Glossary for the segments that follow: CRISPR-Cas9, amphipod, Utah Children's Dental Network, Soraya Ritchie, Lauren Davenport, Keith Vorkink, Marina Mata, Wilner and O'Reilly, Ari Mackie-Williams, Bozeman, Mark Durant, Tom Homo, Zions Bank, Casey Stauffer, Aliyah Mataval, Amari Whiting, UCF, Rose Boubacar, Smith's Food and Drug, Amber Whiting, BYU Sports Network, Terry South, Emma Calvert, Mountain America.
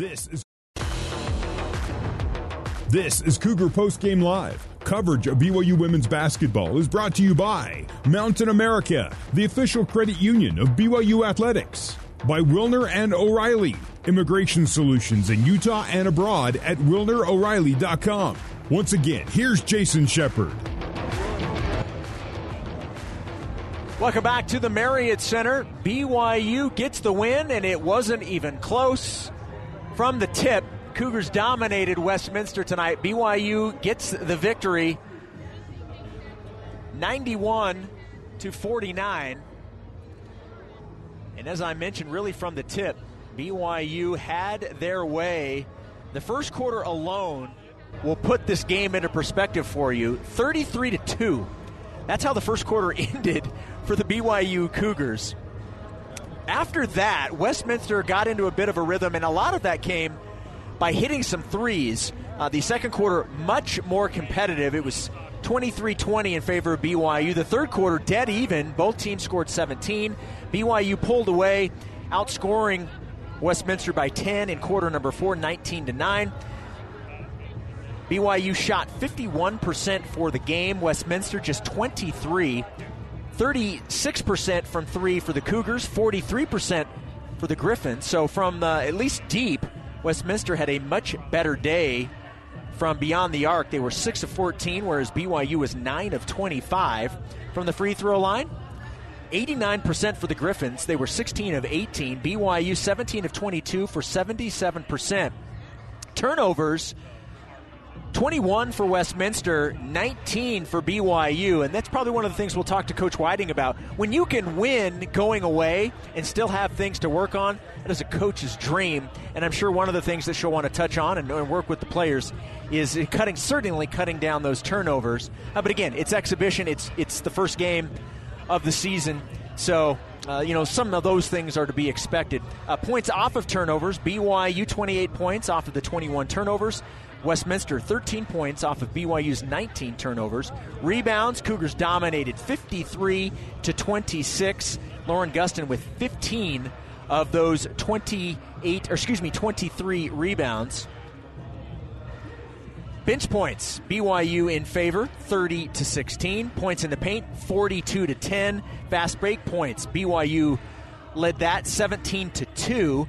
This is Cougar Postgame Live. Coverage of BYU women's basketball is brought to you by Mountain America, the official credit union of BYU Athletics. By Wilner and O'Reilly, immigration solutions in Utah and abroad at WilnerO'Reilly.com. Once again, here's Jason Shepard. Welcome back to the Marriott Center. BYU gets the win, and it wasn't even close. From the tip, Cougars dominated Westminster tonight. BYU gets the victory, 91-49. And as I mentioned, really from the tip, BYU had their way. The first quarter alone will put this game into perspective for you. 33-2. That's how the first quarter ended for the BYU Cougars. After that, Westminster got into a bit of a rhythm, and a lot of that came by hitting some threes. The second quarter, much more competitive. It was 23-20 in favor of BYU. The third quarter, dead even. Both teams scored 17. BYU pulled away, outscoring Westminster by 10 in quarter number 4, 19-9. BYU shot 51% for the game. Westminster just 23. 36% from three for the Cougars, 43% for the Griffins. So from at least deep, Westminster had a much better day from beyond the arc. They were 6 of 14, whereas BYU was 9 of 25. From the free throw line, 89% for the Griffins. They were 16 of 18. BYU 17 of 22 for 77%. Turnovers, 21 for Westminster, 19 for BYU, and that's probably one of the things we'll talk to Coach Whiting about. When you can win going away and still have things to work on, that is a coach's dream, and I'm sure one of the things that she'll want to touch on and work with the players is cutting down those turnovers. But again, it's exhibition. It's the first game of the season, so some of those things are to be expected. Points off of turnovers, BYU 28 points off of the 21 turnovers. Westminster 13 points off of BYU's 19 turnovers. Rebounds, Cougars dominated 53-26. Lauren Gustin with 15 of those 23 rebounds. Bench points, BYU in favor, 30-16. Points in the paint, 42-10. Fast break points, BYU led that 17-2.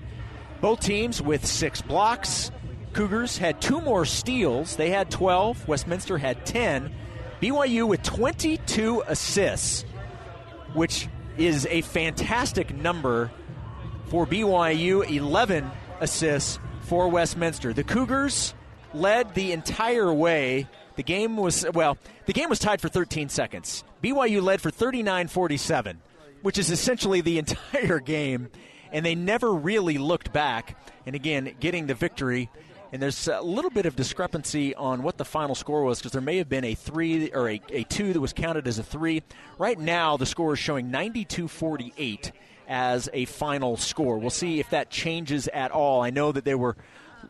Both teams with 6 blocks. Cougars had 2 more steals. They had 12. Westminster had 10. BYU with 22 assists, which is a fantastic number for BYU. 11 assists for Westminster. The Cougars led the entire way. The game was tied for 13 seconds. BYU led for 39-47, which is essentially the entire game, and they never really looked back. And again, getting the victory. And there's a little bit of discrepancy on what the final score was, because there may have been a 3 or a 2 that was counted as a 3. Right now, the score is showing 92-48 as a final score. We'll see if that changes at all. I know that they were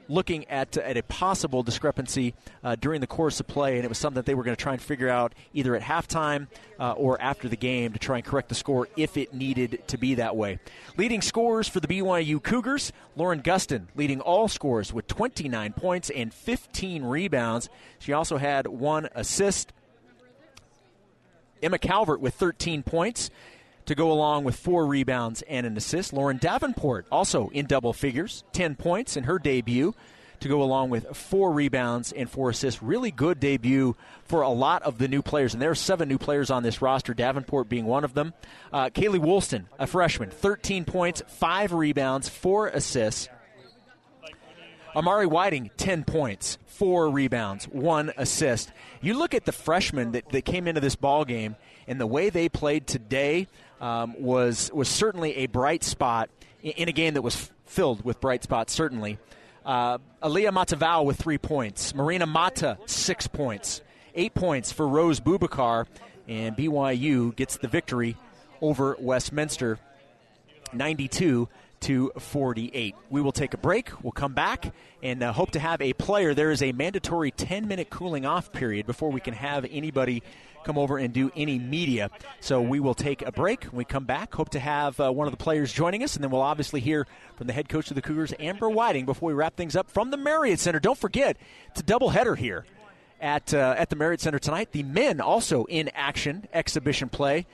looking at a possible discrepancy during the course of play, and it was something that they were going to try and figure out either at halftime or after the game to try and correct the score if it needed to be that way. Leading scorers for the BYU Cougars, Lauren Gustin leading all scorers with 29 points and 15 rebounds. She also had 1 assist. Emma Calvert with 13 points to go along with 4 rebounds and an assist. Lauren Davenport also in double figures, 10 points in her debut to go along with 4 rebounds and 4 assists. Really good debut for a lot of the new players, and there are 7 new players on this roster, Davenport being one of them. Kaylee Woolston, a freshman, 13 points, 5 rebounds, 4 assists. Amari Whiting, 10 points, 4 rebounds, 1 assist. You look at the freshmen that came into this ballgame, and the way they played today was certainly a bright spot in a game that was filled with bright spots, certainly. Aliyah Mataval with 3 points. Marina Mata, 6 points. 8 points for Rose Boubacar, and BYU gets the victory over Westminster, 92 to 48. We will take a break. We'll come back and hope to have a player. There is a mandatory 10-minute cooling off period before we can have anybody come over and do any media. So we will take a break. When we come back, hope to have one of the players joining us, and then we'll obviously hear from the head coach of the Cougars, Amber Whiting, before we wrap things up from the Marriott Center. Don't forget, it's a doubleheader here at the Marriott Center tonight. The men also in action, exhibition play.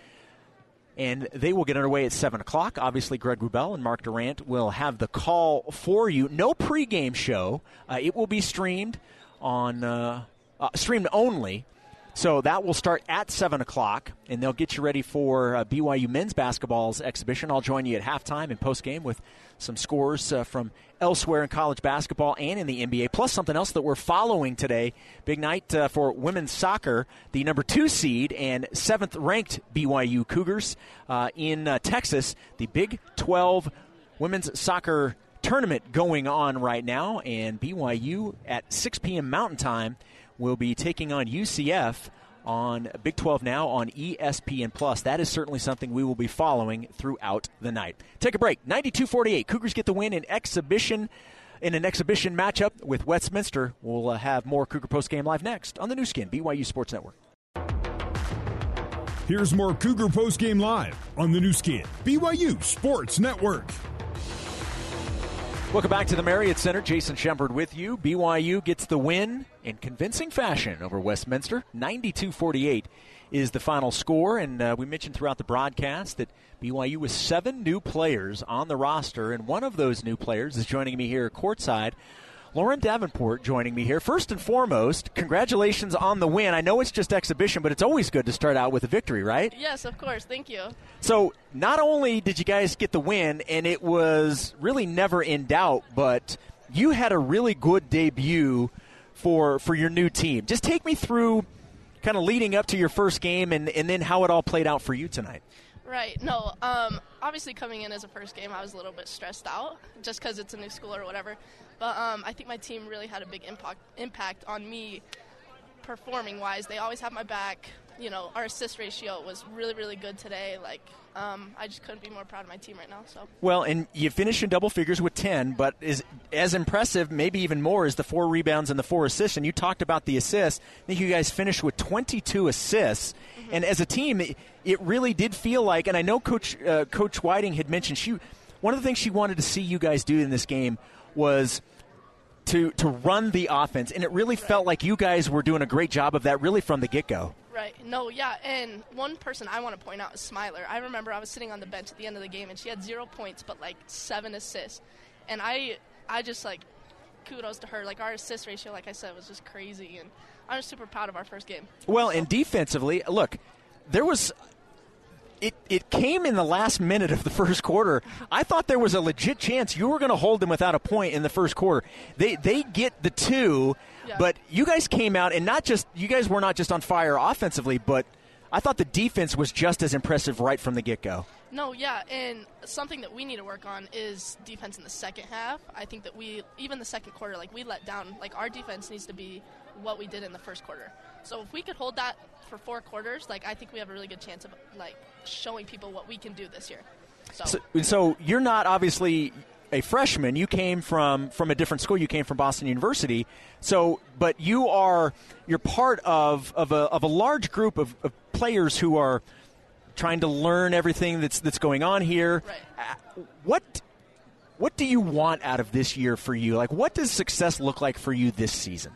And they will get underway at 7 o'clock. Obviously, Greg Rubel and Mark Durant will have the call for you. No pregame show. It will be streamed on streamed only. So that will start at 7 o'clock, and they'll get you ready for BYU men's basketball's exhibition. I'll join you at halftime and postgame with some scores from elsewhere in college basketball and in the NBA, plus something else that we're following today. Big night for women's soccer. The number 2 seed and 7th ranked BYU Cougars in Texas. The Big 12 women's soccer tournament going on right now, and BYU at 6 p.m. Mountain Time will be taking on UCF on Big 12 Now on ESPN+. That is certainly something we will be following throughout the night. Take a break. 92-48. Cougars get the win in an exhibition matchup with Westminster. We'll have more Cougar Post Game Live next on the new skin, BYU Sports Network. Here's more Cougar Post Game Live on the new skin, BYU Sports Network. Welcome back to the Marriott Center. Jason Shepard with you. BYU gets the win in convincing fashion over Westminster. 92-48 is the final score, and we mentioned throughout the broadcast that BYU was 7 new players on the roster, and one of those new players is joining me here courtside. Lauren Davenport joining me here. First and foremost, congratulations on the win. I know it's just exhibition, but it's always good to start out with a victory, right? Yes, of course. Thank you. So not only did you guys get the win, and it was really never in doubt, but you had a really good debut for your new team. Just take me through kind of leading up to your first game and then how it all played out for you tonight. Right. No, obviously coming in as a first game, I was a little bit stressed out just because it's a new school or whatever. But I think my team really had a big impact on me performing-wise. They always have my back. You know, our assist ratio was really, really good today. Like, I just couldn't be more proud of my team right now. So. Well, and you finish in double figures with 10, but is as impressive, maybe even more, is the 4 rebounds and the 4 assists. And you talked about the assists. I think you guys finished with 22 assists. Mm-hmm. And as a team, it really did feel like, and I know Coach Whiting had mentioned, one of the things she wanted to see you guys do in this game was to run the offense, and it really felt like you guys were doing a great job of that really from the get-go. Right. No, yeah, and one person I want to point out is Smiler. I remember I was sitting on the bench at the end of the game, and she had 0 points but, 7 assists. And I just, kudos to her. Our assist ratio, like I said, was just crazy, and I'm super proud of our first game. Well, and defensively, look, there was – It came in the last minute of the first quarter. I thought there was a legit chance you were going to hold them without a point in the first quarter. They get the 2, yeah. But you guys came out, and you guys were not just on fire offensively, but I thought the defense was just as impressive right from the get-go. No, yeah, and something that we need to work on is defense in the second half. I think that even the second quarter, we let down. Our defense needs to be what we did in the first quarter. So if we could hold that for 4 quarters, I think we have a really good chance of, showing people what we can do this year. So you're not obviously a freshman. You came from a different school. You came from Boston University. So, but you're part of a large group of players who are trying to learn everything that's going on here. Right. What do you want out of this year for you? What does success look like for you this season?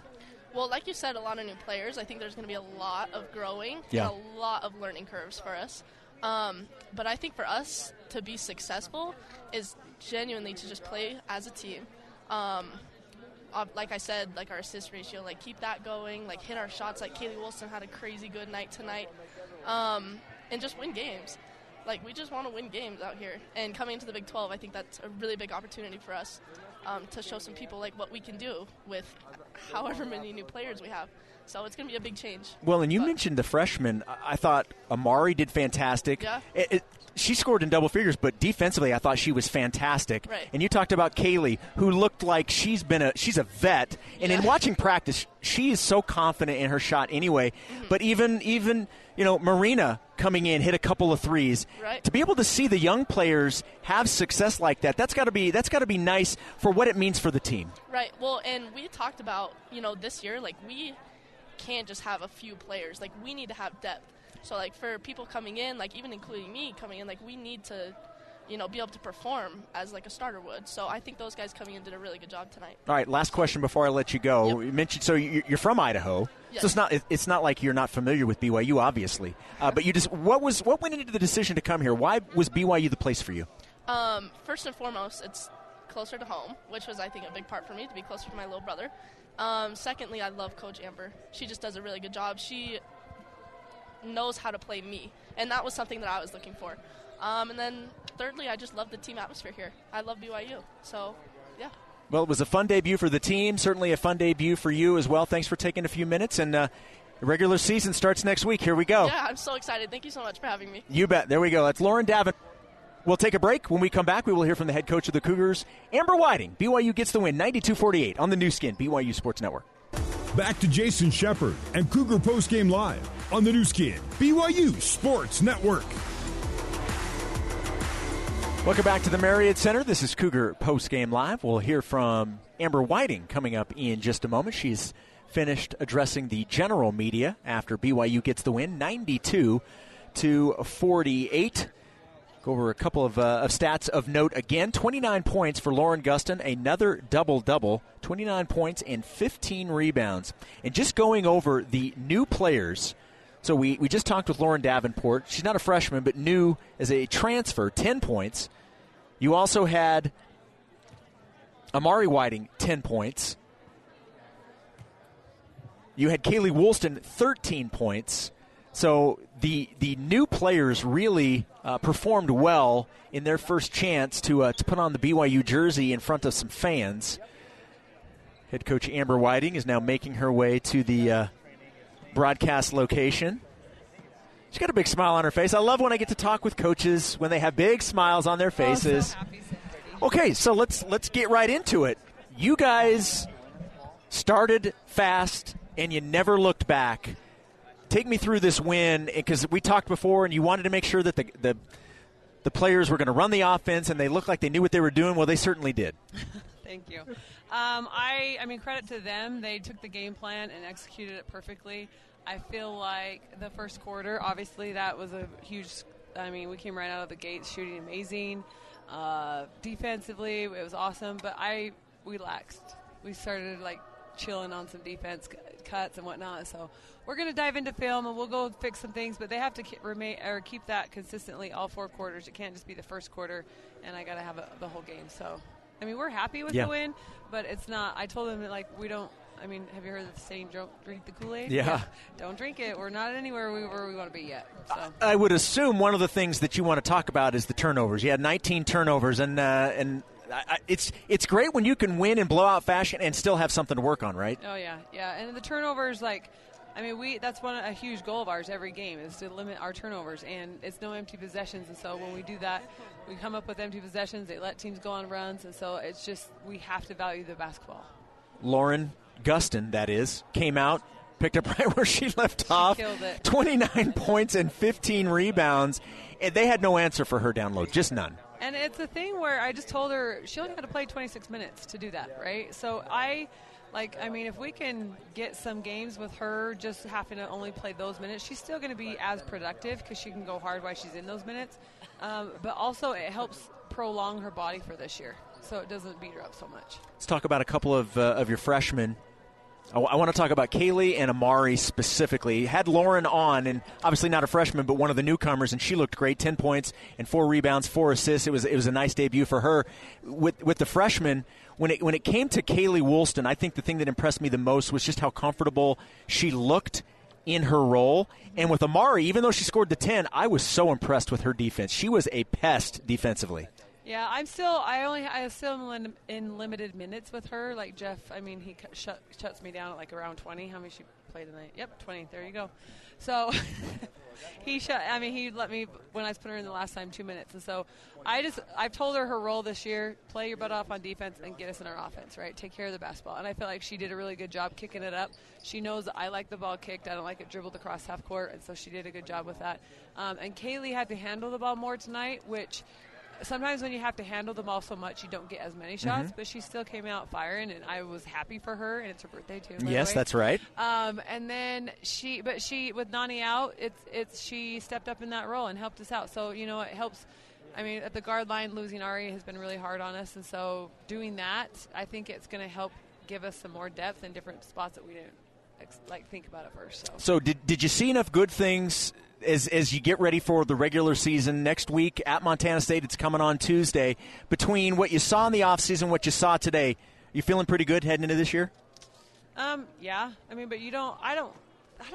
Well, like you said, a lot of new players. I think there's going to be a lot of growing, yeah, and a lot of learning curves for us. But I think for us to be successful is genuinely to just play as a team. Like I said, our assist ratio, keep that going, hit our shots. Kaylee Woolston had a crazy good night tonight. And just win games. We just want to win games out here. And coming into the Big 12, I think that's a really big opportunity for us to show some people, what we can do with however many new players we have. So it's going to be a big change. Well, and you mentioned the freshmen. I thought Amari did fantastic. Yeah. She scored in double figures, but defensively I thought she was fantastic. Right. And you talked about Kaylee, who looked like she's a vet. And in watching practice, she is so confident in her shot anyway. Mm-hmm. But even Marina coming in, hit a couple of threes. Right. To be able to see the young players have success like that, that's got to be nice for what it means for the team. Right. Well, and we talked about, this year, like, we can't just have a few players. Like, we need to have depth. So, like, for people coming in, like, even including me coming in, like, we need to, be able to perform as, like, a starter would. So I think those guys coming in did a really good job tonight. All right, last question before I let you go. Yep. You mentioned, so you're from Idaho. Yes. So it's not like you're not familiar with BYU, obviously. But you just, what went into the decision to come here? Why was BYU the place for you? First and foremost, it's closer to home, which was, I think, a big part for me, to be closer to my little brother. Secondly, I love Coach Amber. She just does a really good job. She knows how to play me, and that was something that I was looking for. And then thirdly, I just love the team atmosphere here. I love BYU. So, yeah. Well, it was a fun debut for the team, certainly a fun debut for you as well. Thanks for taking a few minutes, and the regular season starts next week. Here we go. Yeah, I'm so excited. Thank you so much for having me. You bet. There we go. That's Lauren Davenport. We'll take a break. When we come back, we will hear from the head coach of the Cougars, Amber Whiting. BYU gets the win, 92-48 on the new skin, BYU Sports Network. Back to Jason Shepard and Cougar Postgame Live on the new skin, BYU Sports Network. Welcome back to the Marriott Center. This is Cougar Postgame Live. We'll hear from Amber Whiting coming up in just a moment. She's finished addressing the general media after BYU gets the win, 92-48. Go over a couple of stats of note again. 29 points for Lauren Gustin, another double-double, 29 points and 15 rebounds. And just going over the new players, so we just talked with Lauren Davenport. She's not a freshman, but new as a transfer, 10 points. You also had Amari Whiting, 10 points. You had Kaylee Woolston, 13 points. So the new players really performed well in their first chance to put on the BYU jersey in front of some fans. Head coach Amber Whiting is now making her way to the broadcast location. She's got a big smile on her face. I love when I get to talk with coaches when they have big smiles on their faces. Oh, so happy, so okay, so let's get right into it. You guys started fast and you never looked back. Take me through this win, because we talked before, and you wanted to make sure that the players were going to run the offense, and they looked like they knew what they were doing. Well, they certainly did. Thank you. I mean, credit to them. They took the game plan and executed it perfectly. I feel like the first quarter, obviously, that was a huge – I mean, we came right out of the gate shooting amazing. Defensively, it was awesome, but we relaxed. We started, like, chilling on some defense cuts and whatnot. So we're going to dive into film and we'll go fix some things, but they have to keep that consistently all four quarters. It can't just be the first quarter and I got to have the whole game. So, I mean, we're happy with the win, but it's not, I told them that, like, we don't, I mean, have you heard the saying, don't drink the Kool-Aid? Yeah. Don't drink it. We're not anywhere where we want to be yet. So. I would assume one of the things that you want to talk about is the turnovers. You had 19 turnovers and it's great when you can win in blowout fashion and still have something to work on, right? Oh, yeah, yeah. And the turnovers, like, I mean, that's a huge goal of ours every game is to limit our turnovers, and it's no empty possessions. And so when we do that, we come up with empty possessions. They let teams go on runs, and so it's just we have to value the basketball. Lauren Gustin, that is, came out, picked up right where she left off. She killed it. 29 points and 15 rebounds. And they had no answer for her down low, just none. And it's a thing where I just told her she only had to play 26 minutes to do that, right? So if we can get some games with her just having to only play those minutes, she's still going to be as productive because she can go hard while she's in those minutes. But also it helps prolong her body for this year so it doesn't beat her up so much. Let's talk about a couple of your freshmen. I want to talk about Kaylee and Amari specifically. Had Lauren on, and obviously not a freshman, but one of the newcomers, and she looked great, 10 points and 4 rebounds, 4 assists. It was a nice debut for her. With the freshmen, when it came to Kaylee Woolston, I think the thing that impressed me the most was just how comfortable she looked in her role. And with Amari, even though she scored the 10, I was so impressed with her defense. She was a pest defensively. Yeah, I still am in limited minutes with her. Like Jeff, I mean, he shuts me down at like around 20. How many she played tonight? Yep, 20. There you go. So he let me when I put her in the last time 2 minutes. And so I've told her her role this year: play your butt off on defense and get us in our offense. Right, take care of the basketball. And I feel like she did a really good job kicking it up. She knows that I like the ball kicked. I don't like it dribbled across half court, and so she did a good job with that. And Kaylee had to handle the ball more tonight, which. Sometimes when you have to handle them all so much, you don't get as many shots, but she still came out firing, and I was happy for her, and it's her birthday, too. Yes, that's right. And then she with Nani out, she stepped up in that role and helped us out. So, you know, it helps. I mean, at the guard line, losing Ari has been really hard on us, and so doing that, I think it's going to help give us some more depth in different spots that we didn't, like, think about at first. So did you see enough good things as you get ready for the regular season next week at Montana State? It's coming on Tuesday. Between what you saw in the offseason, what you saw today, you feeling pretty good heading into this year? Yeah. I mean, but I don't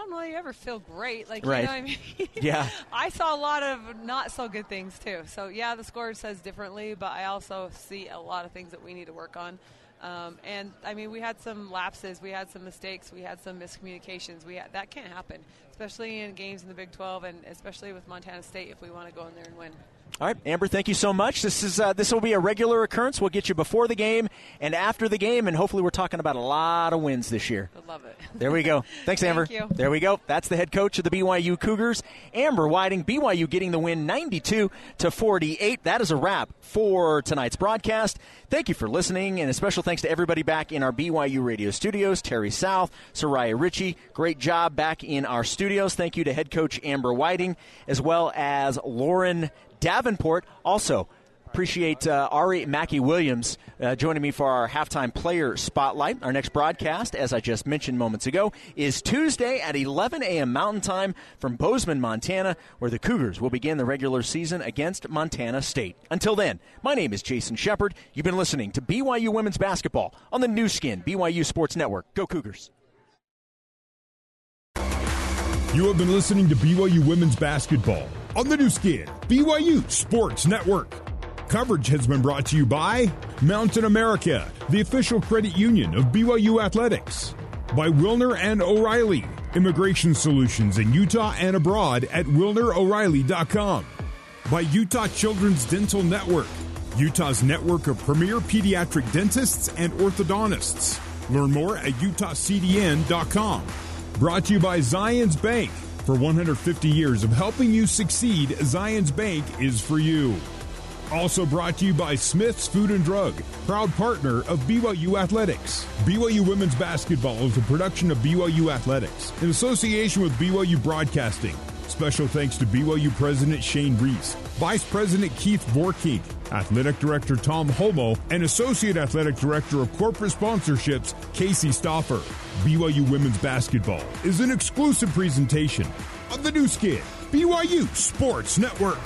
know that you ever feel great. Like, right. You know what I mean? Yeah. I saw a lot of not so good things too. So yeah, the score says differently, but I also see a lot of things that we need to work on. And, I mean, we had some lapses. We had some mistakes. We had some miscommunications. That can't happen, especially in games in the Big 12 and especially with Montana State if we want to go in there and win. All right, Amber, thank you so much. This will be a regular occurrence. We'll get you before the game and after the game, and hopefully we're talking about a lot of wins this year. I love it. There we go. Thanks, Amber. Thank you. There we go. That's the head coach of the BYU Cougars, Amber Whiting. BYU getting the win 92-48. That is a wrap for tonight's broadcast. Thank you for listening, and a special thanks to everybody back in our BYU radio studios, Terry South, Soraya Ritchie. Great job back in our studios. Thank you to head coach Amber Whiting, as well as Lauren Davenport. Also, appreciate Ari Mackie-Williams joining me for our halftime player spotlight. Our next broadcast, as I just mentioned moments ago, is Tuesday at 11 a.m. Mountain Time from Bozeman, Montana, where the Cougars will begin the regular season against Montana State. Until then, my name is Jason Shepard. You've been listening to BYU Women's Basketball on the new skin, BYU Sports Network. Go Cougars. You have been listening to BYU Women's Basketball on the new skin, BYU Sports Network. Coverage has been brought to you by Mountain America, the official credit union of BYU Athletics. By Wilner and O'Reilly, immigration solutions in Utah and abroad at WilnerO'Reilly.com. By Utah Children's Dental Network, Utah's network of premier pediatric dentists and orthodontists. Learn more at UtahCDN.com. Brought to you by Zions Bank. For 150 years of helping you succeed, Zions Bank is for you. Also brought to you by Smith's Food and Drug, proud partner of BYU Athletics. BYU Women's Basketball is a production of BYU Athletics in association with BYU Broadcasting. Special thanks to BYU President Shane Reese, Vice President Keith Vorkink, Athletic Director Tom Homo, and Associate Athletic Director of Corporate Sponsorships, Casey Stauffer. BYU Women's Basketball is an exclusive presentation of the new skin, BYU Sports Network.